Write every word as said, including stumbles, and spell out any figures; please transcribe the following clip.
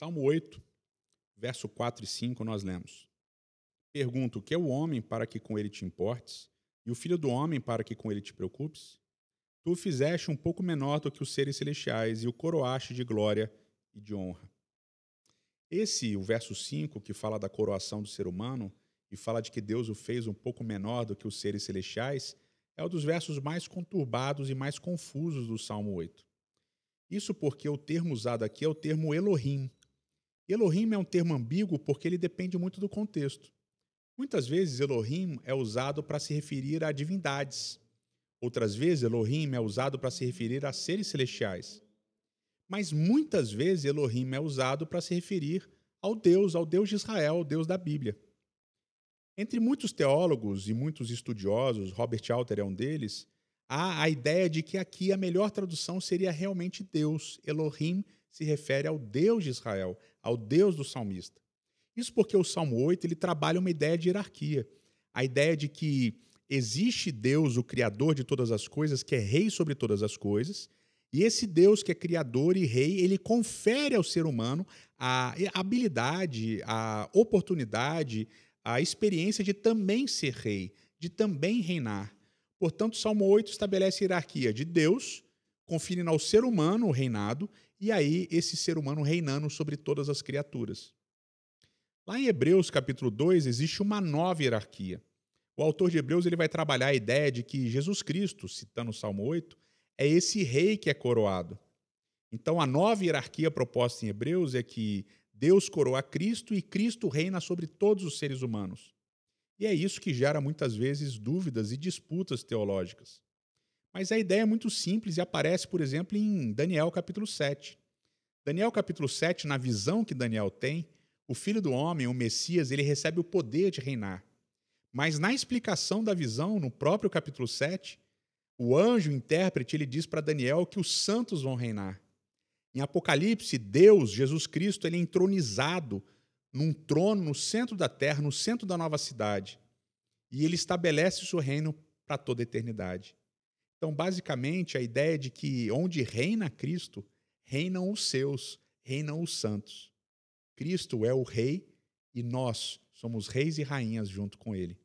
Salmo oito, verso quatro e cinco, nós lemos. Pergunto, o que é o homem para que com ele te importes? E o filho do homem para que com ele te preocupes? Tu o fizeste um pouco menor do que os seres celestiais e o coroaste de glória e de honra. Esse, o verso cinco, que fala da coroação do ser humano e fala de que Deus o fez um pouco menor do que os seres celestiais, é um dos versos mais conturbados e mais confusos do Salmo oito. Isso porque o termo usado aqui é o termo Elohim. Elohim é um termo ambíguo porque ele depende muito do contexto. Muitas vezes Elohim é usado para se referir a divindades. Outras vezes Elohim é usado para se referir a seres celestiais. Mas muitas vezes Elohim é usado para se referir ao Deus, ao Deus de Israel, ao Deus da Bíblia. Entre muitos teólogos e muitos estudiosos, Robert Alter é um deles, há a ideia de que aqui a melhor tradução seria realmente Deus. Elohim se refere ao Deus de Israel, ao Deus do salmista. Isso porque o Salmo oito ele trabalha uma ideia de hierarquia, a ideia de que existe Deus, o Criador de todas as coisas, que é rei sobre todas as coisas, e esse Deus que é criador e rei, ele confere ao ser humano a habilidade, a oportunidade, a experiência de também ser rei, de também reinar. Portanto, Salmo oito estabelece a hierarquia de Deus, conferindo ao ser humano o reinado, e aí esse ser humano reinando sobre todas as criaturas. Lá em Hebreus, capítulo dois, existe uma nova hierarquia. O autor de Hebreus ele vai trabalhar a ideia de que Jesus Cristo, citando o Salmo oito, é esse rei que é coroado. Então, a nova hierarquia proposta em Hebreus é que Deus coroa Cristo e Cristo reina sobre todos os seres humanos. E é isso que gera muitas vezes dúvidas e disputas teológicas. Mas a ideia é muito simples e aparece, por exemplo, em Daniel capítulo sete. Daniel capítulo sete, na visão que Daniel tem, o Filho do Homem, o Messias, ele recebe o poder de reinar. Mas na explicação da visão, no próprio capítulo sete, o anjo, o intérprete, ele diz para Daniel que os santos vão reinar. Em Apocalipse, Deus, Jesus Cristo, ele é entronizado num trono no centro da terra, no centro da nova cidade. E ele estabelece o seu reino para toda a eternidade. Então, basicamente, a ideia é de que onde reina Cristo, reinam os seus, reinam os santos. Cristo é o rei e nós somos reis e rainhas junto com ele.